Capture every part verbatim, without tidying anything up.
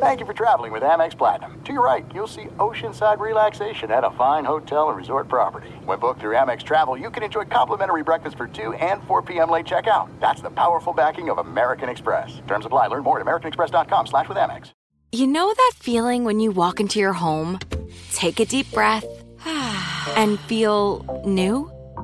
Thank you for traveling with Amex Platinum. To your right, you'll see oceanside relaxation at a fine hotel and resort property. When booked through Amex Travel, you can enjoy complimentary breakfast for two and four p.m. late checkout. That's the powerful backing of American Express. Terms apply. Learn more at americanexpress.com slash with Amex. You know that feeling when you walk into your home, take a deep breath, and feel new?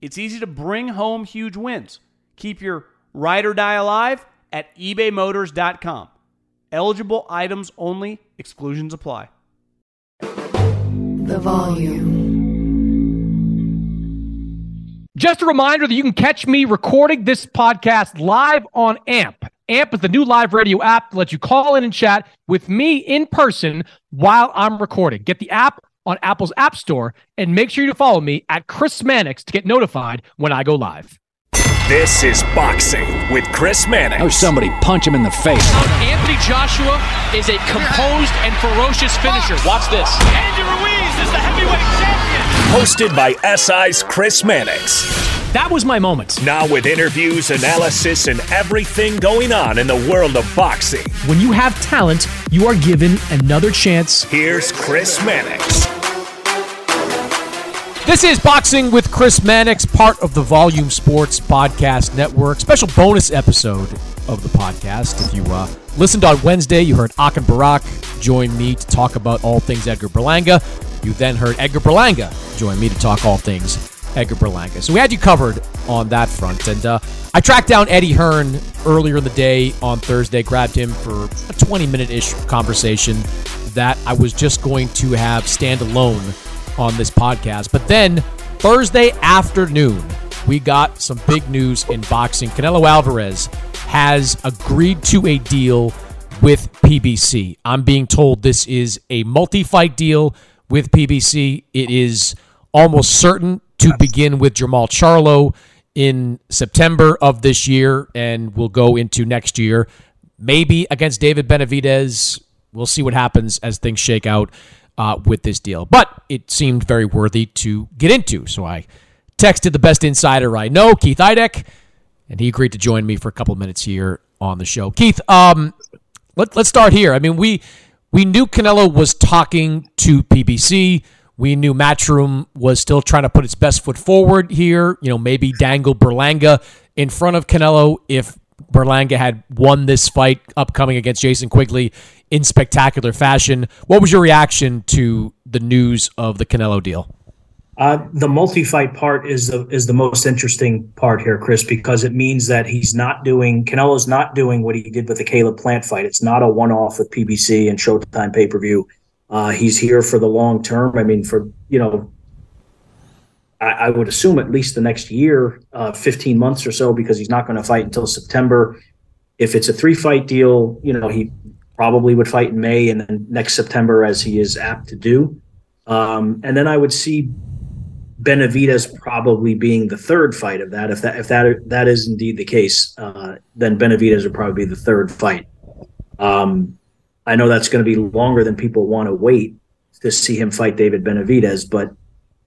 It's easy to bring home huge wins. Keep your ride or die alive at ebay motors dot com. Eligible items only. Exclusions apply. The volume. Just a reminder that you can catch me recording this podcast live on A M P. A M P is the new live radio app that lets you call in and chat with me in person while I'm recording. Get the app on Apple's App Store and make sure you follow me at Chris Mannix to get notified when I go live. This is Boxing with Chris Mannix. Oh, somebody punch him in the face. Anthony Joshua is a composed and ferocious finisher. Watch this. Andy Ruiz is the heavyweight champion. Hosted by S I's Chris Mannix. That was my moment. Now with interviews, analysis, and everything going on in the world of boxing. When you have talent, you are given another chance. Here's Chris Mannix. This is Boxing with Chris Mannix, part of the Volume Sports Podcast Network. Special bonus episode of the podcast. If you uh, listened on Wednesday, you heard Akin Barak join me to talk about all things Edgar Berlanga. You then heard Edgar Berlanga join me to talk all things Edgar Berlanga. So we had you covered on that front. And uh, I tracked down Eddie Hearn earlier in the day on Thursday, grabbed him for a twenty-minute-ish conversation that I was just going to have stand alone on this podcast. But then Thursday afternoon, we got some big news in boxing. Canelo Alvarez has agreed to a deal with P B C. I'm being told this is a multi-fight deal with P B C. It is almost certain to begin with Jamal Charlo in September of this year and will go into next year, maybe against David Benavidez. We'll see what happens as things shake out Uh, with this deal, but it seemed very worthy to get into. So I texted the best insider I know, Keith Idec, and he agreed to join me for a couple minutes here on the show. Keith, um, let, let's start here. I mean, we we knew Canelo was talking to P B C. We knew Matchroom was still trying to put its best foot forward here. You know, maybe dangle Berlanga in front of Canelo if Berlanga had won this fight upcoming against Jason Quigley in spectacular fashion. What was your reaction to the news of the Canelo deal? Uh, the multi-fight part is the is the most interesting part here, Chris, because it means that he's not doing Canelo's not doing what he did with the Caleb Plant fight. It's not a one-off with P B C and Showtime pay-per-view. Uh, he's here for the long term. I mean, for you know, I, I would assume at least the next year, uh, fifteen months or so, because he's not going to fight until September. If it's a three-fight deal, you know, he probably would fight in May and then next September, as he is apt to do. Um, and then I would see Benavidez probably being the third fight of that. If that if that that is indeed the case, uh, then Benavidez would probably be the third fight. Um, I know that's going to be longer than people want to wait to see him fight David Benavidez, but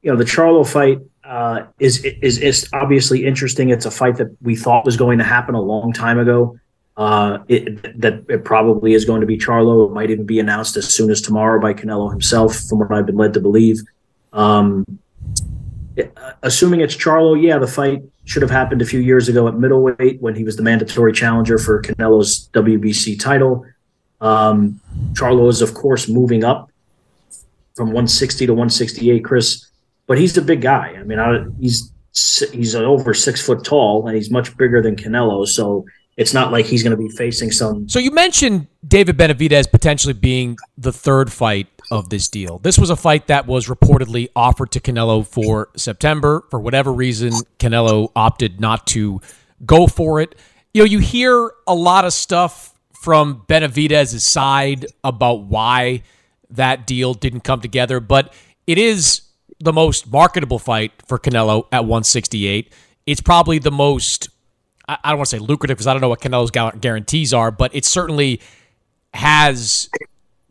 you know the Charlo fight uh, is, is is obviously interesting. It's a fight that we thought was going to happen a long time ago. Uh, it, that it probably is going to be Charlo. It might even be announced as soon as tomorrow by Canelo himself, from what I've been led to believe. Um, assuming it's Charlo, yeah, the fight should have happened a few years ago at middleweight when he was the mandatory challenger for Canelo's W B C title. Um, Charlo is, of course, moving up from one sixty to one sixty-eight, Chris, but he's a big guy. I mean, I, he's he's over six foot tall, and he's much bigger than Canelo, so it's not like he's going to be facing some... So you mentioned David Benavidez potentially being the third fight of this deal. This was a fight that was reportedly offered to Canelo for September. For whatever reason, Canelo opted not to go for it. You know, you hear a lot of stuff from Benavidez's side about why that deal didn't come together, but it is the most marketable fight for Canelo at one sixty-eight. It's probably the most... I don't want to say lucrative because I don't know what Canelo's guarantees are, but it certainly has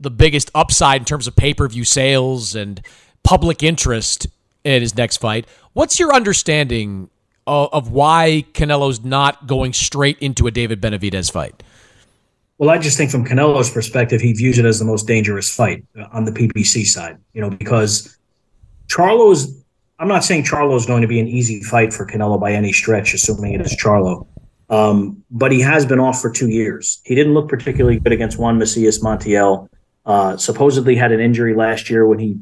the biggest upside in terms of pay-per-view sales and public interest in his next fight. What's your understanding of, of why Canelo's not going straight into a David Benavidez fight? Well, I just think from Canelo's perspective, he views it as the most dangerous fight on the P B C side, you know, because Charlo's... I'm not saying Charlo is going to be an easy fight for Canelo by any stretch, assuming it is Charlo. Um, but he has been off for two years. He didn't look particularly good against Juan Macias Montiel. Uh, supposedly had an injury last year when he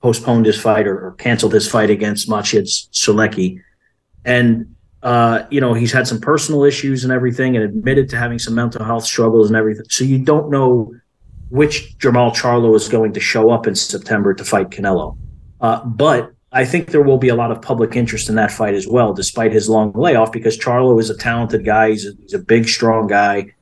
postponed his fight or, or canceled his fight against Maciej Sulecki. And, uh, you know, he's had some personal issues and everything, and admitted to having some mental health struggles and everything. So you don't know which Jamal Charlo is going to show up in September to fight Canelo. Uh, but I think there will be a lot of public interest in that fight as well, despite his long layoff, because Charlo is a talented guy. He's a, he's a big, strong guy.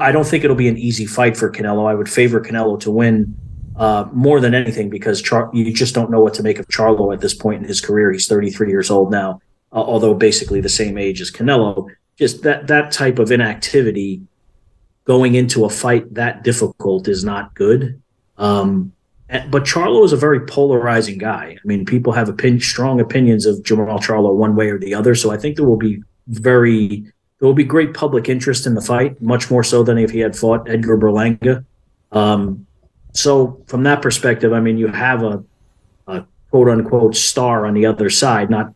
I don't think it'll be an easy fight for Canelo. I would favor Canelo to win uh, more than anything, because Char- you just don't know what to make of Charlo at this point in his career. He's thirty-three years old now, uh, although basically the same age as Canelo. Just that that type of inactivity going into a fight that difficult is not good. Um But Charlo is a very polarizing guy. I mean, people have opinion, strong opinions of Jamal Charlo one way or the other. So I think there will be very, there will be great public interest in the fight, much more so than if he had fought Edgar Berlanga. Um, so from that perspective, I mean, you have a, a quote unquote star on the other side. Not,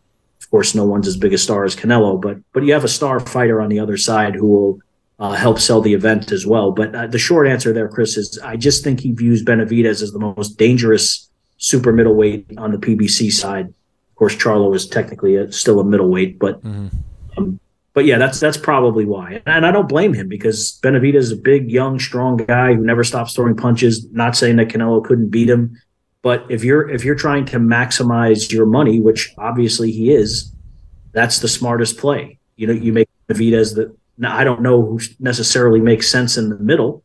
of course, no one's as big a star as Canelo, but but you have a star fighter on the other side who will Uh, help sell the event as well. But uh, the short answer there, Chris, is I just think he views Benavidez as the most dangerous super middleweight on the P B C side. Of course, Charlo is technically a, still a middleweight, but mm-hmm. um, but yeah, that's that's probably why. And I don't blame him, because Benavidez is a big, young, strong guy who never stops throwing punches. Not saying that Canelo couldn't beat him, but if you're if you're trying to maximize your money, which obviously he is, that's the smartest play. You know, you make Benavidez the... Now, I don't know who necessarily makes sense in the middle.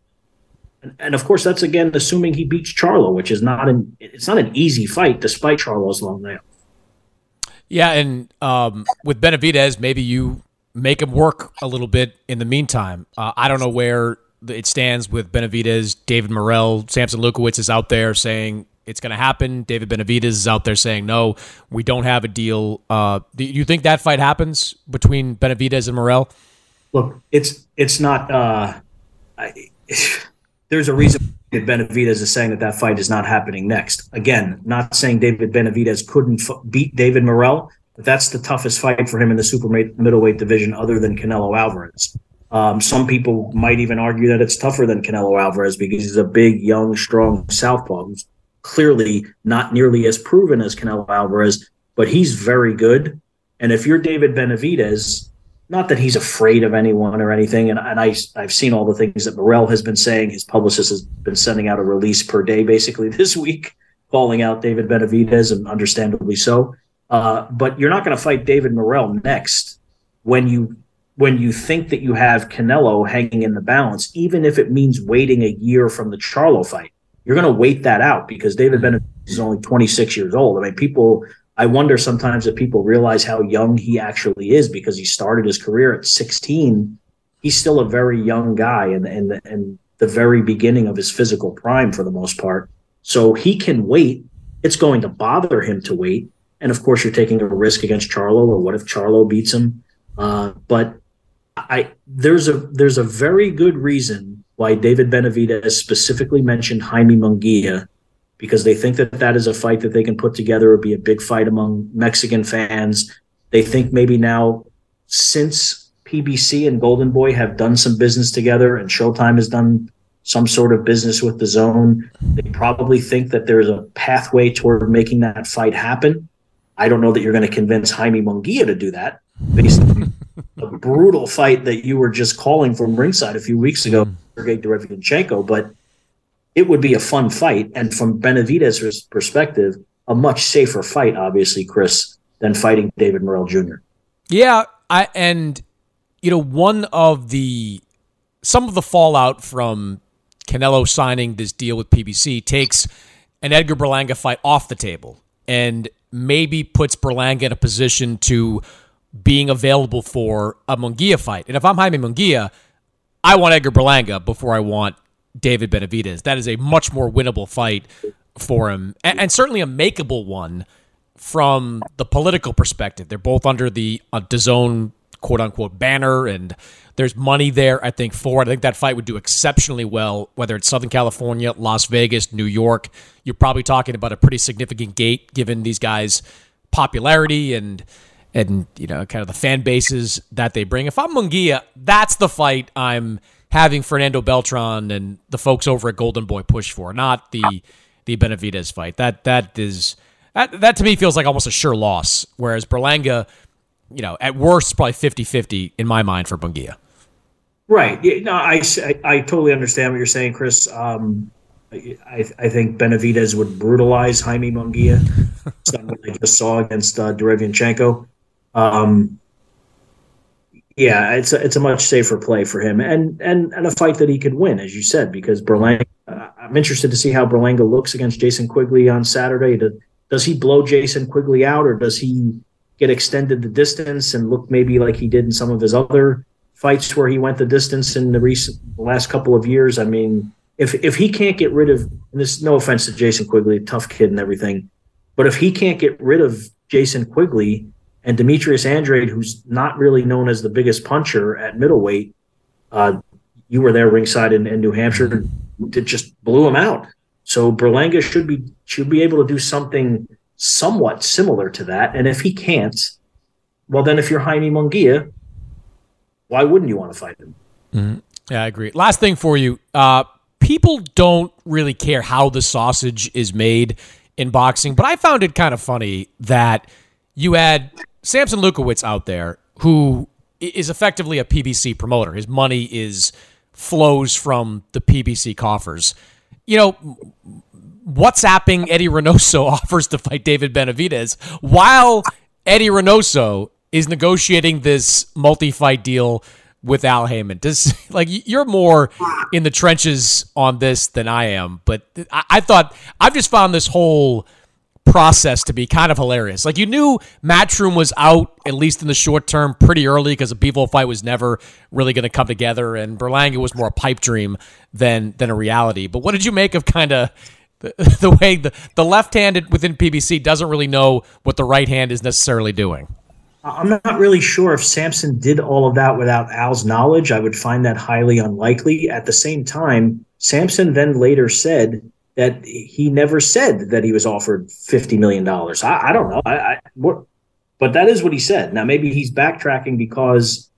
And, and, of course, that's, again, assuming he beats Charlo, which is not an, it's not an easy fight despite Charlo's long layoff. Yeah, and um, with Benavidez, maybe you make him work a little bit in the meantime. Uh, I don't know where it stands with Benavidez. David Morrell, Samson Lewkowicz is out there saying it's going to happen. David Benavidez is out there saying, no, we don't have a deal. Uh, do you think that fight happens between Benavidez and Morrell? Look, it's it's not uh, – I, there's a reason that Benavidez is saying that that fight is not happening next. Again, not saying David Benavidez couldn't f- beat David Morrell, but that's the toughest fight for him in the super middleweight division other than Canelo Alvarez. Um, some people might even argue that it's tougher than Canelo Alvarez because he's a big, young, strong southpaw who's clearly not nearly as proven as Canelo Alvarez, but he's very good. And if you're David Benavidez – not that he's afraid of anyone or anything, and, and I, I've seen all the things that Morrell has been saying. His publicist has been sending out a release per day basically this week, calling out David Benavidez, and understandably so. Uh, but you're not going to fight David Morrell next when you when you think that you have Canelo hanging in the balance, even if it means waiting a year from the Charlo fight. You're going to wait that out because David Benavidez is only twenty-six years old. I mean, people... I wonder sometimes if people realize how young he actually is, because he started his career at sixteen. He's still a very young guy and and in, in the very beginning of his physical prime for the most part. So he can wait. It's going to bother him to wait. And, of course, you're taking a risk against Charlo, or what if Charlo beats him? Uh, but I there's a there's a very good reason why David Benavidez specifically mentioned Jaime Munguia, because they think that that is a fight that they can put together. It would be a big fight among Mexican fans. They think maybe now, since P B C and Golden Boy have done some business together and Showtime has done some sort of business with the zone. They probably think that there's a pathway toward making that fight happen. I don't know that you're going to convince Jaime Munguia to do that based on the brutal fight that you were just calling from ringside a few weeks ago, Sergey Derevyanchenko, but it would be a fun fight. And from Benavidez's perspective, a much safer fight, obviously, Chris, than fighting David Morrell Junior Yeah, I and, you know, one of the, some of the fallout from Canelo signing this deal with P B C takes an Edgar Berlanga fight off the table and maybe puts Berlanga in a position to being available for a Munguia fight. And if I'm Jaime Munguia, I want Edgar Berlanga before I want David Benavidez. That is a much more winnable fight for him, and, and certainly a makeable one from the political perspective. They're both under the uh, D A Z N, quote-unquote, banner, and there's money there, I think, for it. I think that fight would do exceptionally well, whether it's Southern California, Las Vegas, New York. You're probably talking about a pretty significant gate, given these guys' popularity and, and you know, kind of the fan bases that they bring. If I'm Munguia, that's the fight I'm having Fernando Beltran and the folks over at Golden Boy push for, not the the Benavidez fight. That that is that, that to me feels like almost a sure loss. Whereas Berlanga, you know, at worst probably fifty-fifty in my mind for Munguia. Right. No, I, I, I totally understand what you're saying, Chris. Um, I I think Benavidez would brutalize Jaime Munguia. Something I just saw against uh, Derevyanchenko. Um, yeah, it's a, it's a much safer play for him, and and and a fight that he could win, as you said, because Berlanga. Uh, I'm interested to see how Berlanga looks against Jason Quigley on Saturday. To, does he blow Jason Quigley out, or does he get extended the distance and look maybe like he did in some of his other fights where he went the distance in the recent the last couple of years? I mean, if if he can't get rid of, and this, no offense to Jason Quigley, tough kid and everything, but if he can't get rid of Jason Quigley and Demetrius Andrade, who's not really known as the biggest puncher at middleweight, uh, you were there ringside in, in New Hampshire, that just blew him out. So Berlanga should be should be able to do something somewhat similar to that. And if he can't, well, then if you're Jaime Munguia, why wouldn't you want to fight him? Mm-hmm. Yeah, I agree. Last thing for you. Uh, people don't really care how the sausage is made in boxing, but I found it kind of funny that you had Samson Lewkowicz out there, who is effectively a P B C promoter. His money is flows from the P B C coffers. You know, WhatsApping Eddie Reynoso offers to fight David Benavidez while Eddie Reynoso is negotiating this multi-fight deal with Al Haymon. Does, like, you're more in the trenches on this than I am, but I, I thought, I've just found this whole process to be kind of hilarious. Like, you knew Matchroom was out, at least in the short term, pretty early because the Bivol fight was never really going to come together, and Berlanga was more a pipe dream than than a reality. But what did you make of kind of the, the way the, the left-handed within P B C doesn't really know what the right hand is necessarily doing? I'm not really sure if Samson did all of that without Al's knowledge. I would find that highly unlikely. At the same time, Samson then later said that he never said that he was offered fifty million dollars. I, I don't know. I, I what, But that is what he said. Now, maybe he's backtracking because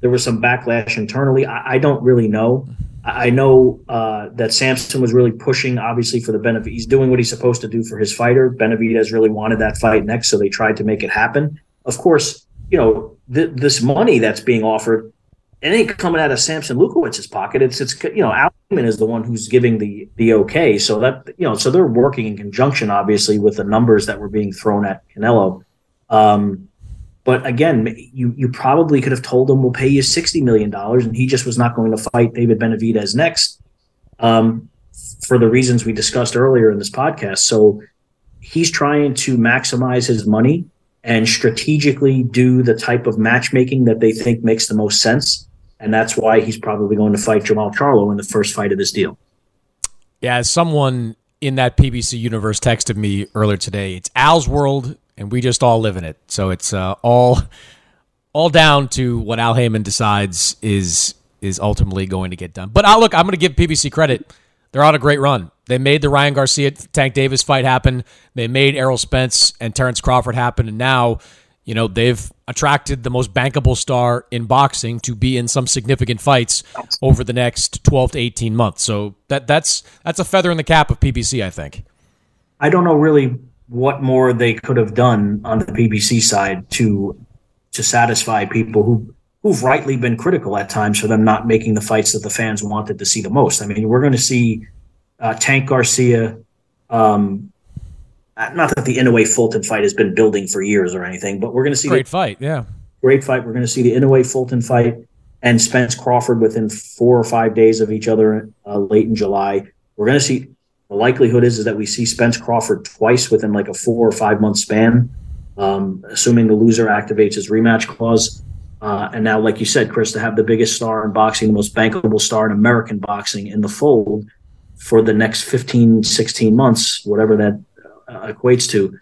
there was some backlash internally. I, I don't really know. I, I know uh, that Samson was really pushing, obviously, for the Benavidez. He's doing what he's supposed to do for his fighter. Benavidez really wanted that fight next, so they tried to make it happen. Of course, you know, th- this money that's being offered, it ain't coming out of Samson Lukowicz's pocket. It's, it's you know, Al Haymon is the one who's giving the the okay. So that, you know, so they're working in conjunction, obviously, with the numbers that were being thrown at Canelo. Um, but again, you you probably could have told him, we'll pay you sixty million dollars, and he just was not going to fight David Benavidez next, um, for the reasons we discussed earlier in this podcast. So he's trying to maximize his money and strategically do the type of matchmaking that they think makes the most sense. And that's why he's probably going to fight Jamal Charlo in the first fight of this deal. Yeah, as someone in that P B C universe texted me earlier today, it's Al's world, and we just all live in it. So it's uh, all all down to what Al Haymon decides is is ultimately going to get done. But uh, look, I'm going to give P B C credit. They're on a great run. They made the Ryan Garcia-Tank Davis fight happen. They made Errol Spence and Terrence Crawford happen. And now, you know, they've attracted the most bankable star in boxing to be in some significant fights over the next twelve to eighteen months. So that that's that's a feather in the cap of P B C, I think. I don't know really what more they could have done on the P B C side to to satisfy people who who've rightly been critical at times for them not making the fights that the fans wanted to see the most. I mean, we're going to see uh, Tank Garcia. Um, not that the Inoue Fulton fight has been building for years or anything, but we're going to see great the, fight. Yeah, great fight. We're going to see the Inoue Fulton fight and Spence Crawford within four or five days of each other uh, late in July. We're going to see. The likelihood is, is that we see Spence Crawford twice within like a four or five month span, um, assuming the loser activates his rematch clause. Uh, and now, like you said, Chris, to have the biggest star in boxing, the most bankable star in American boxing in the fold for the next fifteen, sixteen months, whatever that uh, equates to,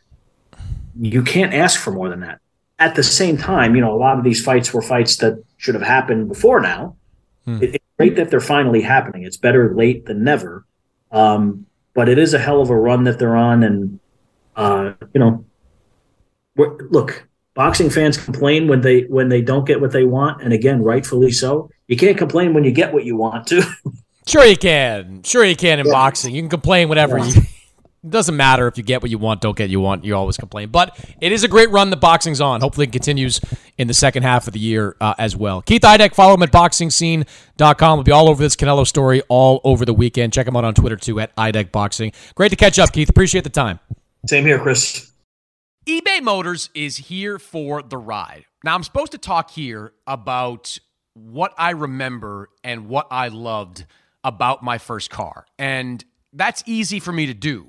you can't ask for more than that. At the same time, you know, a lot of these fights were fights that should have happened before now. Hmm. It, it's great that they're finally happening. It's better late than never. Um, But it is a hell of a run that they're on. And, uh, you know, we're, look, boxing fans complain when they when they don't get what they want. And, again, rightfully so. You can't complain when you get what you want to. Sure you can. Sure you can in yeah. boxing. You can complain whenever. Yeah. You, it doesn't matter if you get what you want, don't get what you want. You always complain. But it is a great run that boxing's on. Hopefully it continues in the second half of the year uh, as well. Keith Idec, follow him at boxing scene dot com. We'll be all over this Canelo story all over the weekend. Check him out on Twitter, too, at Idec Boxing. Great to catch up, Keith. Appreciate the time. Same here, Chris. eBay Motors is here for the ride. Now, I'm supposed to talk here about what I remember and what I loved about my first car. And that's easy for me to do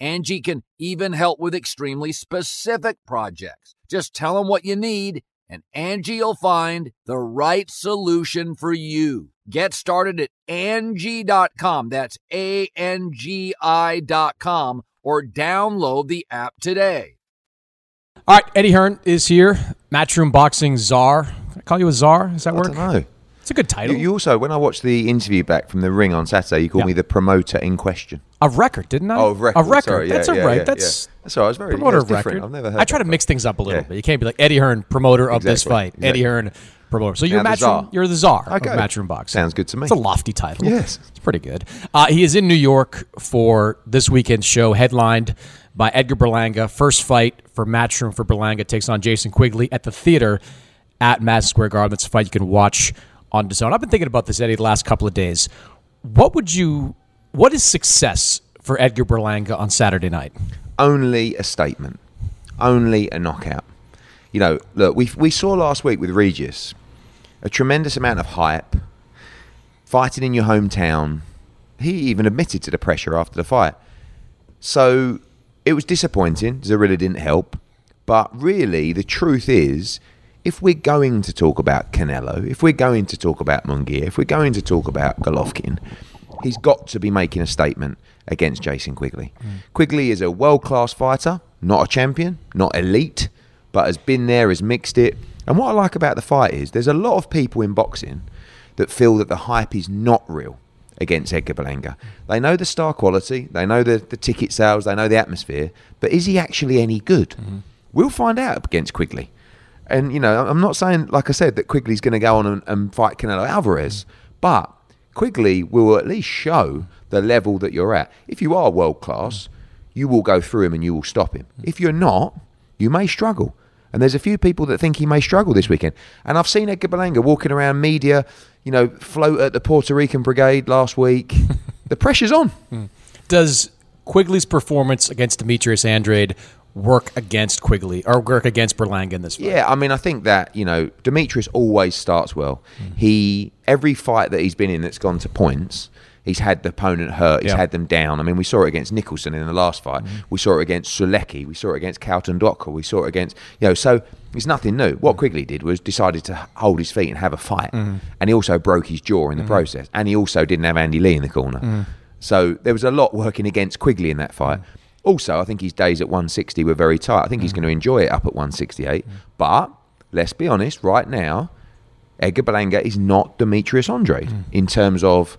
Angie can even help with extremely specific projects. Just tell them what you need, and Angie will find the right solution for you. Get started at Angie dot com. That's A N G I dot com, or download the app today. All right, Eddie Hearn is here, Matchroom Boxing Czar. Can I call you a czar? Does that work? I don't know. It's a good title. You, you also, when I watched the interview back from the ring on Saturday, you called yeah. me the promoter in question. Of record, didn't I? Oh, of record. Of record. Sorry, that's yeah, a yeah, right. Yeah, that's yeah. Sorry, I was very promoter of record. I've never heard. I try to mix things up a little yeah. bit. You can't be like Eddie Hearn, promoter exactly. of this fight. Exactly. Eddie Hearn, promoter. So you're now matchroom. The you're the czar okay. of Matchroom Boxing. Sounds good to me. It's a lofty title. Yes, it's pretty good. Uh, he is in New York for this weekend's show, headlined by Edgar Berlanga. First fight for Matchroom for Berlanga takes on Jason Quigley at the theater at Madison Square Garden. That's a fight you can watch on D A Z N. I've been thinking about this, Eddie, the last couple of days. What would you? What is success for Edgar Berlanga on Saturday night? Only a statement. Only a knockout. You know, look, we we saw last week with Regis a tremendous amount of hype, fighting in your hometown. He even admitted to the pressure after the fight. So it was disappointing. Zarilla didn't help. But really, the truth is, if we're going to talk about Canelo, if we're going to talk about Munguia, if we're going to talk about Golovkin, he's got to be making a statement against Jason Quigley. Mm. Quigley is a world-class fighter, not a champion, not elite, but has been there, has mixed it. And what I like about the fight is there's a lot of people in boxing that feel that the hype is not real against Edgar Berlanga. They know the star quality, they know the, the ticket sales, they know the atmosphere, but is he actually any good? Mm-hmm. We'll find out against Quigley. And, you know, I'm not saying, like I said, that Quigley's going to go on and, and fight Canelo Alvarez, but Quigley will at least show the level that you're at. If you are world-class, you will go through him and you will stop him. If you're not, you may struggle. And there's a few people that think he may struggle this weekend. And I've seen Edgar Berlanga walking around media, you know, float at the Puerto Rican Brigade last week. The pressure's on. Does Quigley's performance against Demetrius Andrade work against Quigley or work against Berlanga in this fight? Yeah, I mean, I think that, you know, Demetrius always starts well. Mm. He every fight that he's been in that's gone to points, he's had the opponent hurt, he's yeah. had them down. I mean, we saw it against Nicholson in the last fight. Mm. We saw it against Sulecki. We saw it against Carlton Docker. We saw it against, you know, so it's nothing new. What Quigley did was decided to hold his feet and have a fight. Mm. And he also broke his jaw in the mm. process. And he also didn't have Andy Lee in the corner. Mm. So there was a lot working against Quigley in that fight. Mm. Also, I think his days at one sixty were very tight. I think mm. he's going to enjoy it up at one sixty-eight. Mm. But let's be honest, right now, Edgar Berlanga is not Demetrius Andrade mm. in terms of,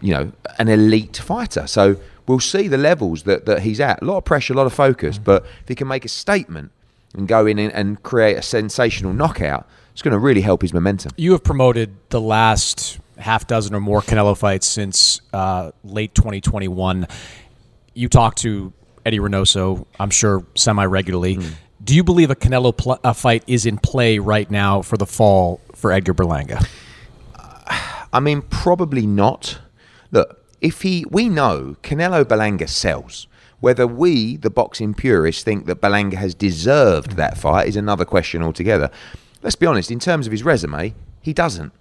you know, an elite fighter. So we'll see the levels that, that he's at. A lot of pressure, a lot of focus. Mm. But if he can make a statement and go in and create a sensational knockout, it's going to really help his momentum. You have promoted the last half dozen or more Canelo fights since uh, late twenty twenty-one. You talked to Eddie Reynoso, I'm sure, semi-regularly. Mm. Do you believe a Canelo pl- a fight is in play right now for the fall for Edgar Berlanga? Uh, I mean, probably not. Look, if he, we know Canelo Berlanga sells. Whether we, the boxing purists, think that Berlanga has deserved that fight is another question altogether. Let's be honest, in terms of his resume, he doesn't.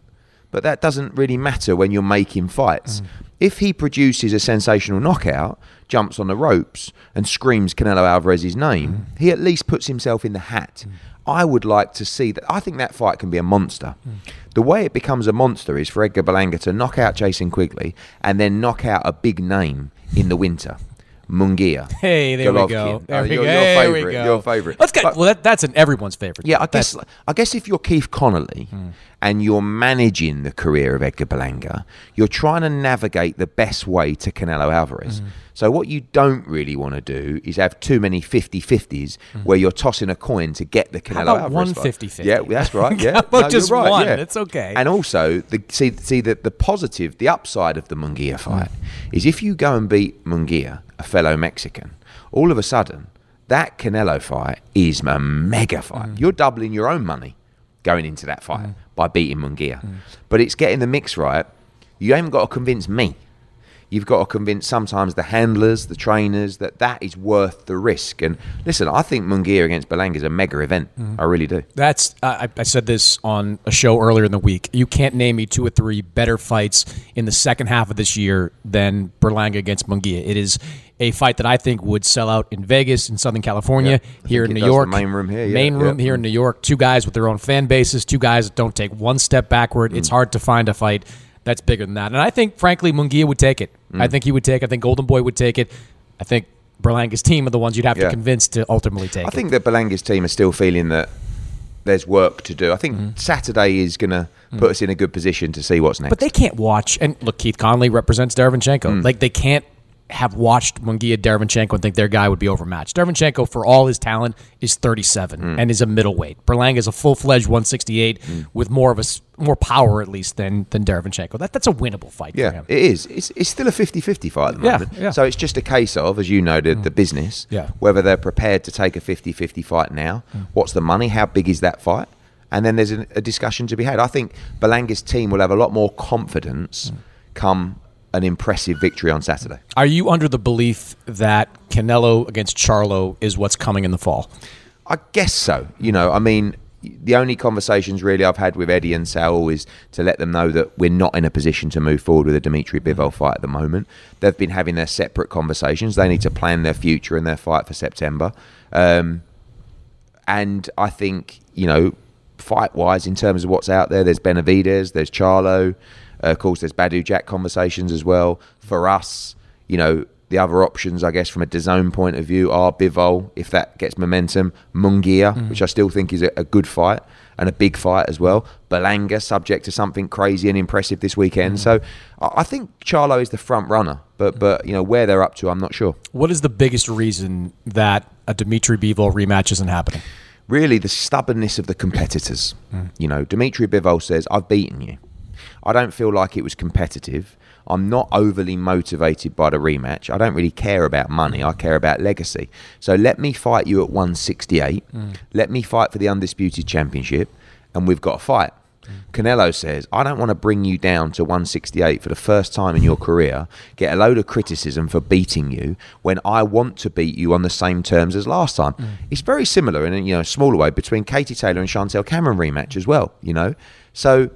But that doesn't really matter when you're making fights. Mm. If he produces a sensational knockout, jumps on the ropes and screams Canelo Alvarez's name, mm. he at least puts himself in the hat. Mm. I would like to see that. I think that fight can be a monster. Mm. The way it becomes a monster is for Edgar Berlanga to knock out Jason Quigley and then knock out a big name in the winter. Munguia. Hey, there Golovkin. we go. There uh, we your, your hey, favorite, we go. Your favorite. Let's get, but, well, that, that's an everyone's favorite. Yeah, I guess. That's... I guess if you're Keith Connolly mm. and you're managing the career of Edgar Berlanga, you're trying to navigate the best way to Canelo Alvarez. Mm. So what you don't really want to do is have too many fifty-fifties mm. where you're tossing a coin to get the Canelo How about Alvarez. One fifty-fifty. Yeah, that's right. Yeah, no, just you're right, one. Yeah. It's okay. And also, the, see, see that the positive, the upside of the Munguia fight mm. is if you go and beat Munguia, a fellow Mexican, all of a sudden that Canelo fight is a mega fight. Mm. You're doubling your own money going into that fight mm. by beating Munguia. Mm. But it's getting the mix right. You haven't got to convince me. You've got to convince sometimes the handlers, the trainers, that that is worth the risk. And listen, I think Munguia against Berlanga is a mega event. Mm. I really do. That's I, I said this on a show earlier in the week. You can't name me two or three better fights in the second half of this year than Berlanga against Munguia. It is a fight that I think would sell out in Vegas, in Southern California, yeah, here in New York. Main room here. Yeah, main room yeah. here in New York. Two guys with their own fan bases. Two guys that don't take one step backward. Mm. It's hard to find a fight that's bigger than that. And I think, frankly, Munguia would take it. Mm. I think he would take it. I think Golden Boy would take it. I think Berlanga's team are the ones you'd have yeah. to convince to ultimately take I it. I think that Berlanga's team are still feeling that there's work to do. I think mm. Saturday is going to mm. put us in a good position to see what's next. But they can't watch. And look, Keith Connolly represents Derevyanchenko. Mm. Like, they can't have watched Munguia, Derevyanchenko, and think their guy would be overmatched. Derevyanchenko, for all his talent, is thirty-seven mm. and is a middleweight. Berlanga is a full-fledged one sixty-eight mm. with more of a more power, at least, than than Derevyanchenko. That that's a winnable fight yeah, for him. Yeah, it is. It's, it's still a fifty-fifty fight at the yeah, moment. Yeah. So it's just a case of, as you know, the, mm. the business, yeah. whether they're prepared to take a fifty-fifty fight now. Mm. What's the money? How big is that fight? And then there's a, a discussion to be had. I think Berlanga's team will have a lot more confidence mm. come an impressive victory on Saturday. Are you under the belief that Canelo against Charlo is what's coming in the fall? I guess so. You know, I mean, the only conversations really I've had with Eddie and Sal is to let them know that we're not in a position to move forward with a Dmitry Bivol fight at the moment. They've been having their separate conversations. They need to plan their future and their fight for September. Um, and I think, you know, fight-wise, in terms of what's out there, there's Benavidez, there's Charlo. Uh, of course, there's Badu Jack conversations as well. For us, you know, the other options, I guess, from a D A Z N point of view are Bivol, if that gets momentum, Munguia, mm. which I still think is a, a good fight and a big fight as well. Berlanga, subject to something crazy and impressive this weekend. Mm. So I think Charlo is the front runner, but, mm. but you know, where they're up to, I'm not sure. What is the biggest reason that a Dmitry Bivol rematch isn't happening? Really, the stubbornness of the competitors. Mm. You know, Dmitry Bivol says, I've beaten you. I don't feel like it was competitive. I'm not overly motivated by the rematch. I don't really care about money. I care about legacy. So let me fight you at one sixty-eight. Mm. Let me fight for the Undisputed Championship, and we've got a fight. Mm. Canelo says, I don't want to bring you down to one sixty-eight for the first time in your career, get a load of criticism for beating you when I want to beat you on the same terms as last time. Mm. It's very similar in a you know, smaller way between Katie Taylor and Chantelle Cameron rematch as well, you know. So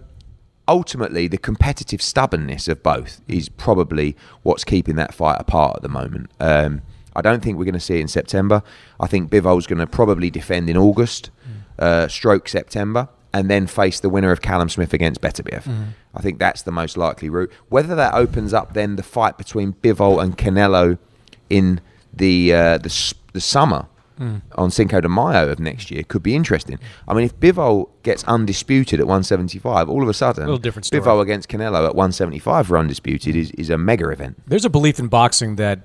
ultimately, the competitive stubbornness of both is probably what's keeping that fight apart at the moment. Um, I don't think we're going to see it in September. I think Bivol's going to probably defend in August, uh, stroke September, and then face the winner of Callum Smith against Beterbiev. Mm. I think that's the most likely route. Whether that opens up then the fight between Bivol and Canelo in the uh, the, the summer Mm. on Cinco de Mayo of next year could be interesting. I mean, if Bivol gets undisputed at one seventy-five, all of a sudden, a little different story. Bivol against Canelo at one seventy-five for undisputed is, is a mega event. There's a belief in boxing that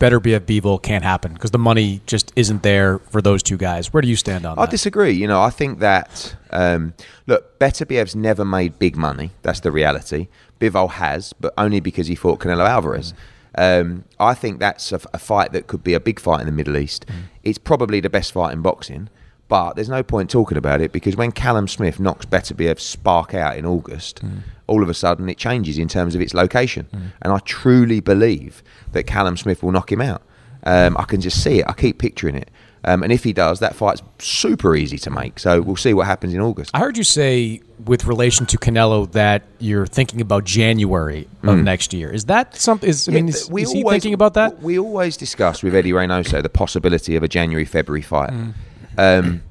Beterbiev Bivol can't happen because the money just isn't there for those two guys. Where do you stand on I that? I disagree. You know, I think that, um, look, Beterbiev's never made big money. That's the reality. Bivol has, but only because he fought Canelo Alvarez. Mm. Um, I think that's a, a fight that could be a big fight in the Middle East. Mm. It's probably the best fight in boxing, but there's no point talking about it because when Callum Smith knocks Beterbiev spark out in August, mm. all of a sudden it changes in terms of its location. Mm. And I truly believe that Callum Smith will knock him out. Um, I can just see it. I keep picturing it. Um, and if he does, that fight's super easy to make. So we'll see what happens in August. I heard you say with relation to Canelo that you're thinking about January of mm. next year. Is that something? Is, yeah, I mean, is, we is always, he thinking about that? We always discuss with Eddie Reynoso the possibility of a January-February fight. Mm. Um,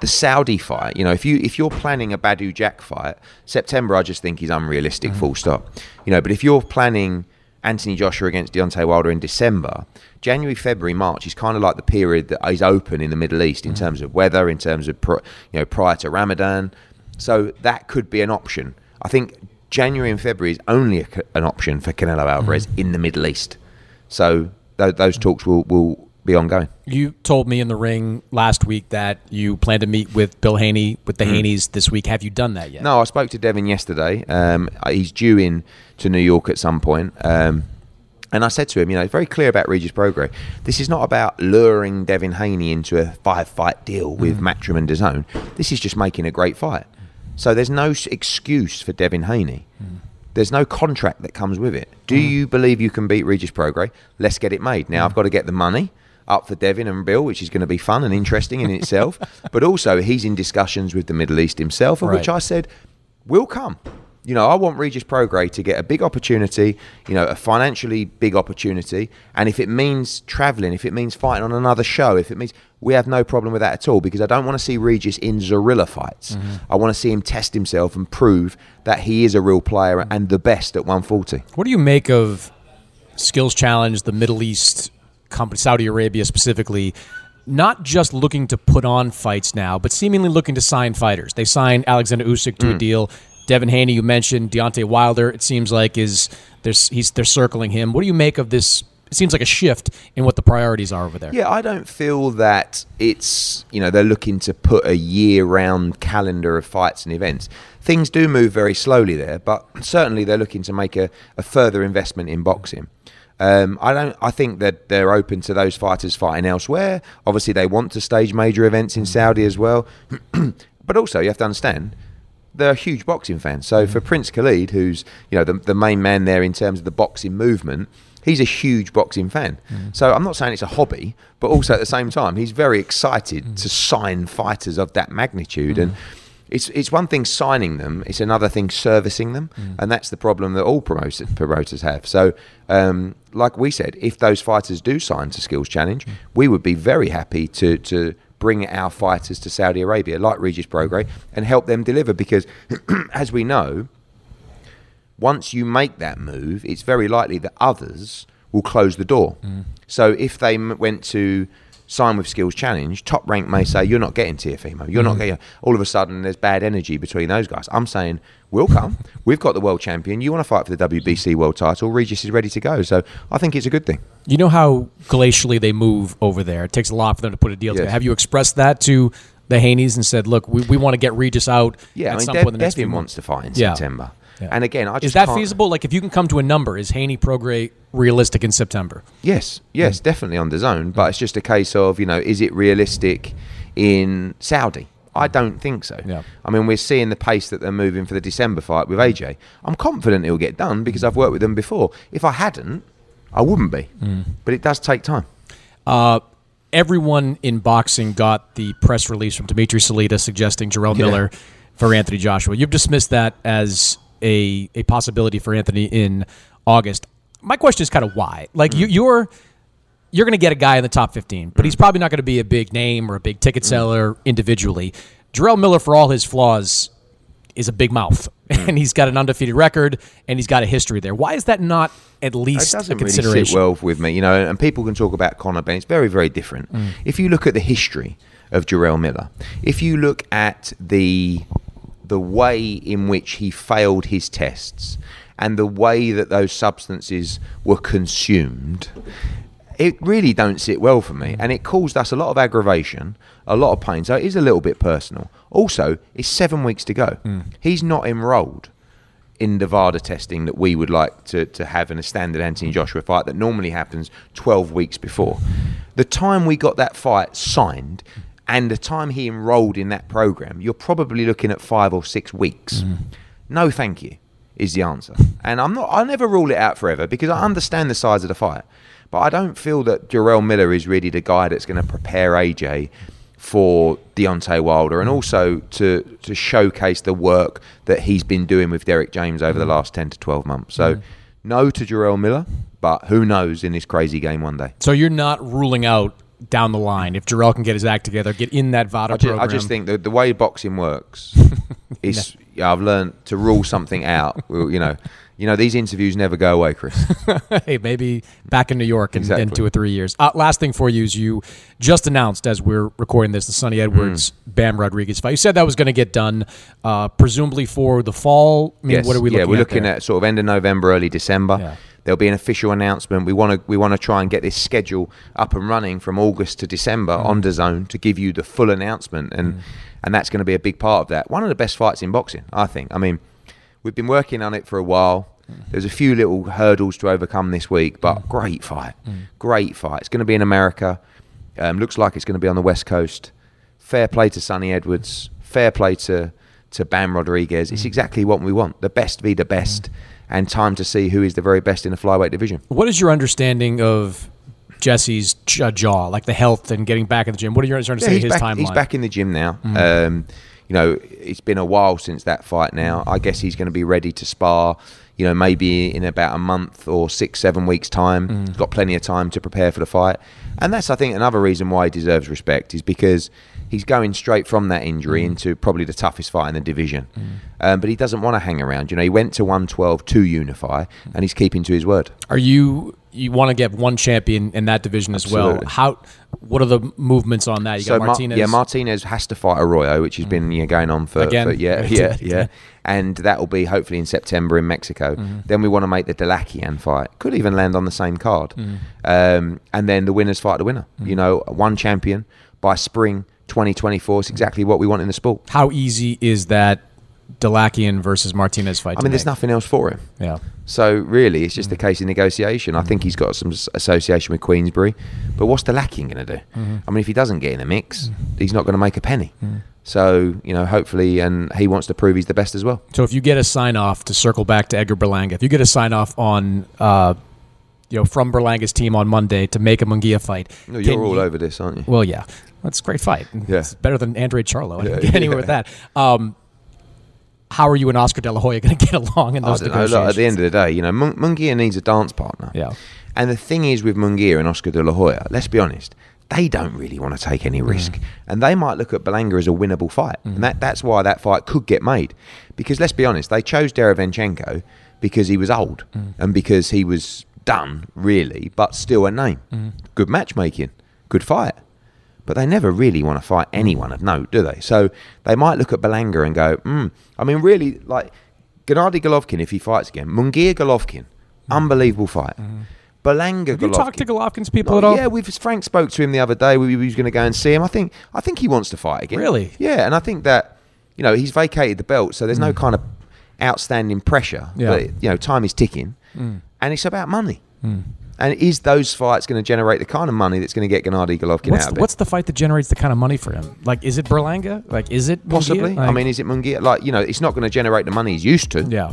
the Saudi fight, you know, if, you, if you're planning a Badu Jack fight, September I just think is unrealistic, mm. full stop. You know, but if you're planning Anthony Joshua against Deontay Wilder in December, January, February, March is kind of like the period that is open in the Middle East in mm. terms of weather, in terms of pro, you know prior to Ramadan. So that could be an option. I think January and February is only a, an option for Canelo Alvarez mm. in the Middle East. So th- those talks will, will be ongoing. You told me in the ring last week that you plan to meet with Bill Haney, with the mm. Haneys this week. Have you done that yet? No, I spoke to Devin yesterday. Um, he's due in to New York at some point. Um, and I said to him, you know, very clear about Regis Prograis. This is not about luring Devin Haney into a five-fight deal with mm. Matchroom and D A Z N. This is just making a great fight. So there's no excuse for Devin Haney. Mm. There's no contract that comes with it. Do mm. you believe you can beat Regis Prograis? Let's get it made. Now, mm. I've got to get the money up for Devin and Bill, which is going to be fun and interesting in itself. But also, he's in discussions with the Middle East himself, of right. which I said, will come. You know, I want Regis Prograis to get a big opportunity, you know, a financially big opportunity. And if it means travelling, if it means fighting on another show, if it means, we have no problem with that at all, because I don't want to see Regis in Zorilla fights. Mm-hmm. I want to see him test himself and prove that he is a real player and the best at one forty. What do you make of Skills Challenge, the Middle East company, Saudi Arabia specifically, not just looking to put on fights now, but seemingly looking to sign fighters? They signed Alexander Usyk to mm. a deal. Devin Haney, you mentioned. Deontay Wilder, it seems like, is there's he's they're circling him. What do you make of this it seems like a shift in what the priorities are over there. Yeah, I don't feel that it's, you know, they're looking to put a year-round calendar of fights and events. Things do move very slowly there, but certainly they're looking to make a, a further investment in boxing. Um, I don't. I think that they're open to those fighters fighting elsewhere. Obviously, they want to stage major events in Saudi as well. But also, you have to understand, they're a huge boxing fan. So for Prince Khalid, who's, you know, the, the main man there in terms of the boxing movement, he's a huge boxing fan. Mm. So I'm not saying it's a hobby, but also at the same time, he's very excited mm. to sign fighters of that magnitude. Mm. And it's it's one thing signing them, it's another thing servicing them. Mm. And that's the problem that all promoters, promoters have. So um, like we said, if those fighters do sign to Skills Challenge, mm. we would be very happy to to bring our fighters to Saudi Arabia, like Regis Prograis, and help them deliver. Because as we know, once you make that move, it's very likely that others will close the door. Mm. So if they m went to sign with Skills Challenge, Top Rank may say, you're not getting Tiafimo, you're mm. not getting, all of a sudden there's bad energy between those guys. I'm saying, we'll come, we've got the world champion, you want to fight for the W B C world title, Regis is ready to go. So I think it's a good thing. You know how glacially they move over there. It takes a lot for them to put a deal yes. together. Have you expressed that to the Haneys and said, look, we, we want to get Regis out yeah, at I mean, some point in the next few months? Devin wants to fight in yeah. September. Yeah. And again, I just Is that can't... feasible? Like, if you can come to a number, is Haney Prograis realistic in September? Yes, yes, mm. definitely on DAZN. But it's just a case of, you know, is it realistic in Saudi? I don't think so. Yeah. I mean, we're seeing the pace that they're moving for the December fight with A J. I'm confident it'll get done because I've worked with them before. If I hadn't, I wouldn't be. Mm. But it does take time. Uh, everyone in boxing got the press release from Dimitri Salita suggesting Jarrell Miller yeah. for Anthony Joshua. You've dismissed that as A, a possibility for Anthony in August. My question is kind of why. Like, mm. you, you're you're going to get a guy in the top fifteen, but mm. he's probably not going to be a big name or a big ticket seller mm. individually. Jarrell Miller, for all his flaws, is a big mouth, mm. and he's got an undefeated record, and he's got a history there. Why is that not at least a consideration? It doesn't really sit well with me, you know, and people can talk about Conor Benn. It's very, very different. Mm. If you look at the history of Jarrell Miller, if you look at the... the way in which he failed his tests and the way that those substances were consumed, it really don't sit well for me. And it caused us a lot of aggravation, a lot of pain. So it is a little bit personal. Also, it's seven weeks to go. Mm. He's not enrolled in the VADA testing that we would like to, to have in a standard Anthony Joshua fight that normally happens twelve weeks before. The time we got that fight signed and the time he enrolled in that program, you're probably looking at five or six weeks. Mm. No, thank you, is the answer. And I'm not, I never rule it out forever because I understand the size of the fight. But I don't feel that Jarrell Miller is really the guy that's going to prepare A J for Deontay Wilder and also to, to showcase the work that he's been doing with Derek James over the last ten to twelve months. So mm. no to Jarrell Miller, but who knows in this crazy game one day. So you're not ruling out down the line, if Jarrell can get his act together, get in that VADA I just, program. I just think that the way boxing works is no. yeah, I've learned to rule something out. you know, you know these interviews never go away, Chris. Hey, maybe back in New York in, exactly. in two or three years. Uh, last thing for you is you just announced, as we're recording this, the Sonny Edwards mm. Bam Rodriguez fight. You said that was going to get done, uh, presumably for the fall. I mean, yes. What are we looking? Yeah, we're at looking there? at sort of end of November, early December. Yeah. There'll be an official announcement. We want to we want to try and get this schedule up and running from August to December mm. on DAZN to give you the full announcement, and mm. and that's going to be a big part of that. One of the best fights in boxing, I think. I mean, we've been working on it for a while. Mm. There's a few little hurdles to overcome this week, but mm. great fight, mm. great fight. It's going to be in America. Um, looks like it's going to be on the West Coast. Fair play to Sonny Edwards. Fair play to to Bam Rodriguez. Mm. It's exactly what we want. The best be the best. Mm. And time to see who is the very best in the flyweight division. What is your understanding of Jesse's jaw, like the health and getting back in the gym? What are you understanding yeah, his back, timeline? He's back in the gym now. Mm-hmm. um, you know, it's been a while since that fight now. I guess he's going to be ready to spar, you know, maybe in about a month or six, seven weeks' time. Mm. He's got plenty of time to prepare for the fight. And that's, I think, another reason why he deserves respect is because he's going straight from that injury into probably the toughest fight in the division. Mm. Um, but he doesn't want to hang around. You know, he went to one twelve to unify, and he's keeping to his word. Are you you want to get one champion in that division Absolutely. as well. How? What are the movements on that? You so got Martinez. Mar- yeah, Martinez has to fight Arroyo, which has mm. been you know, going on for, Again. for yeah, yeah, yeah. And that will be hopefully in September in Mexico. Mm. Then we want to make the Dalakian fight. Could even land on the same card. Mm. Um, and then the winners fight the winner. Mm. You know, one champion by spring twenty twenty-four is exactly what we want in the sport. How easy is that Dalakian versus Martinez fight? I mean, make? there's nothing else for him. Yeah. So really, it's just mm. a case of negotiation. I think he's got some association with Queensbury, but what's Dalakian going to do? Mm-hmm. I mean, if he doesn't get in the mix, mm. he's not going to make a penny. Mm. So, you know, hopefully, and he wants to prove he's the best as well. So if you get a sign-off, to circle back to Edgar Berlanga, if you get a sign-off on, uh, you know, from Berlanga's team on Monday to make a Munguia fight. No, you're all you, over this, aren't you? Well, yeah. That's a great fight. Yeah. It's better than Andrade Charlo. I yeah, didn't get anywhere yeah. with that. Um, how are you and Oscar De La Hoya going to get along in those negotiations? Know, look, at the end of the day, you know, Mun- Munguia needs a dance partner. Yeah. And the thing is with Munguia and Oscar De La Hoya, let's be honest, they don't really want to take any risk. Mm. And they might look at Berlanga as a winnable fight. Mm. And that, that's why that fight could get made. Because let's be honest, they chose Derevyanchenko because he was old mm. and because he was done, really, but still a name. Mm. Good matchmaking, good fight. But they never really want to fight anyone of note, do they? So they might look at Berlanga and go, hmm. I mean, really, like, Gennady Golovkin, if he fights again, Munguia Golovkin, mm. unbelievable fight. Mm. Berlanga Golovkin. Have you talked to Golovkin's people no, at all? Yeah, we've, Frank spoke to him the other day. We, we was going to go and see him. I think I think he wants to fight again. Really? Yeah, and I think that, you know, he's vacated the belt, so there's mm. no kind of outstanding pressure. Yeah. But, you know, time is ticking. Mm. And it's about money. Mm. And is those fights going to generate the kind of money that's going to get Gennady Golovkin what's out of the, it? What's the fight that generates the kind of money for him? Like, is it Berlanga? Like, is it Munguia? Possibly. Like, I mean, is it Munguia? Like, you know, it's not going to generate the money he's used to. Yeah.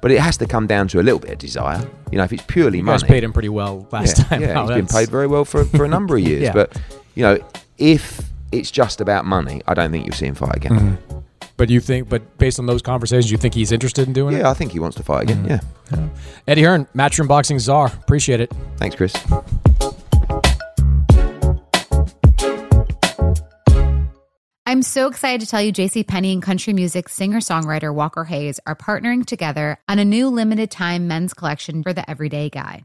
But it has to come down to a little bit of desire. You know, if it's purely you guys money. He's paid him pretty well last yeah, time. Yeah, out. he's that's... been paid very well for, for a number of years. yeah. But, you know, if it's just about money, I don't think you'll see him fight again. Mm-hmm. But you think, but based on those conversations, you think he's interested in doing yeah, it? Yeah, I think he wants to fight again, mm-hmm. yeah. yeah. Eddie Hearn, Matchroom Boxing czar. Appreciate it. Thanks, Chris. I'm so excited to tell you JCPenney and country music singer-songwriter Walker Hayes are partnering together on a new limited-time men's collection for the everyday guy.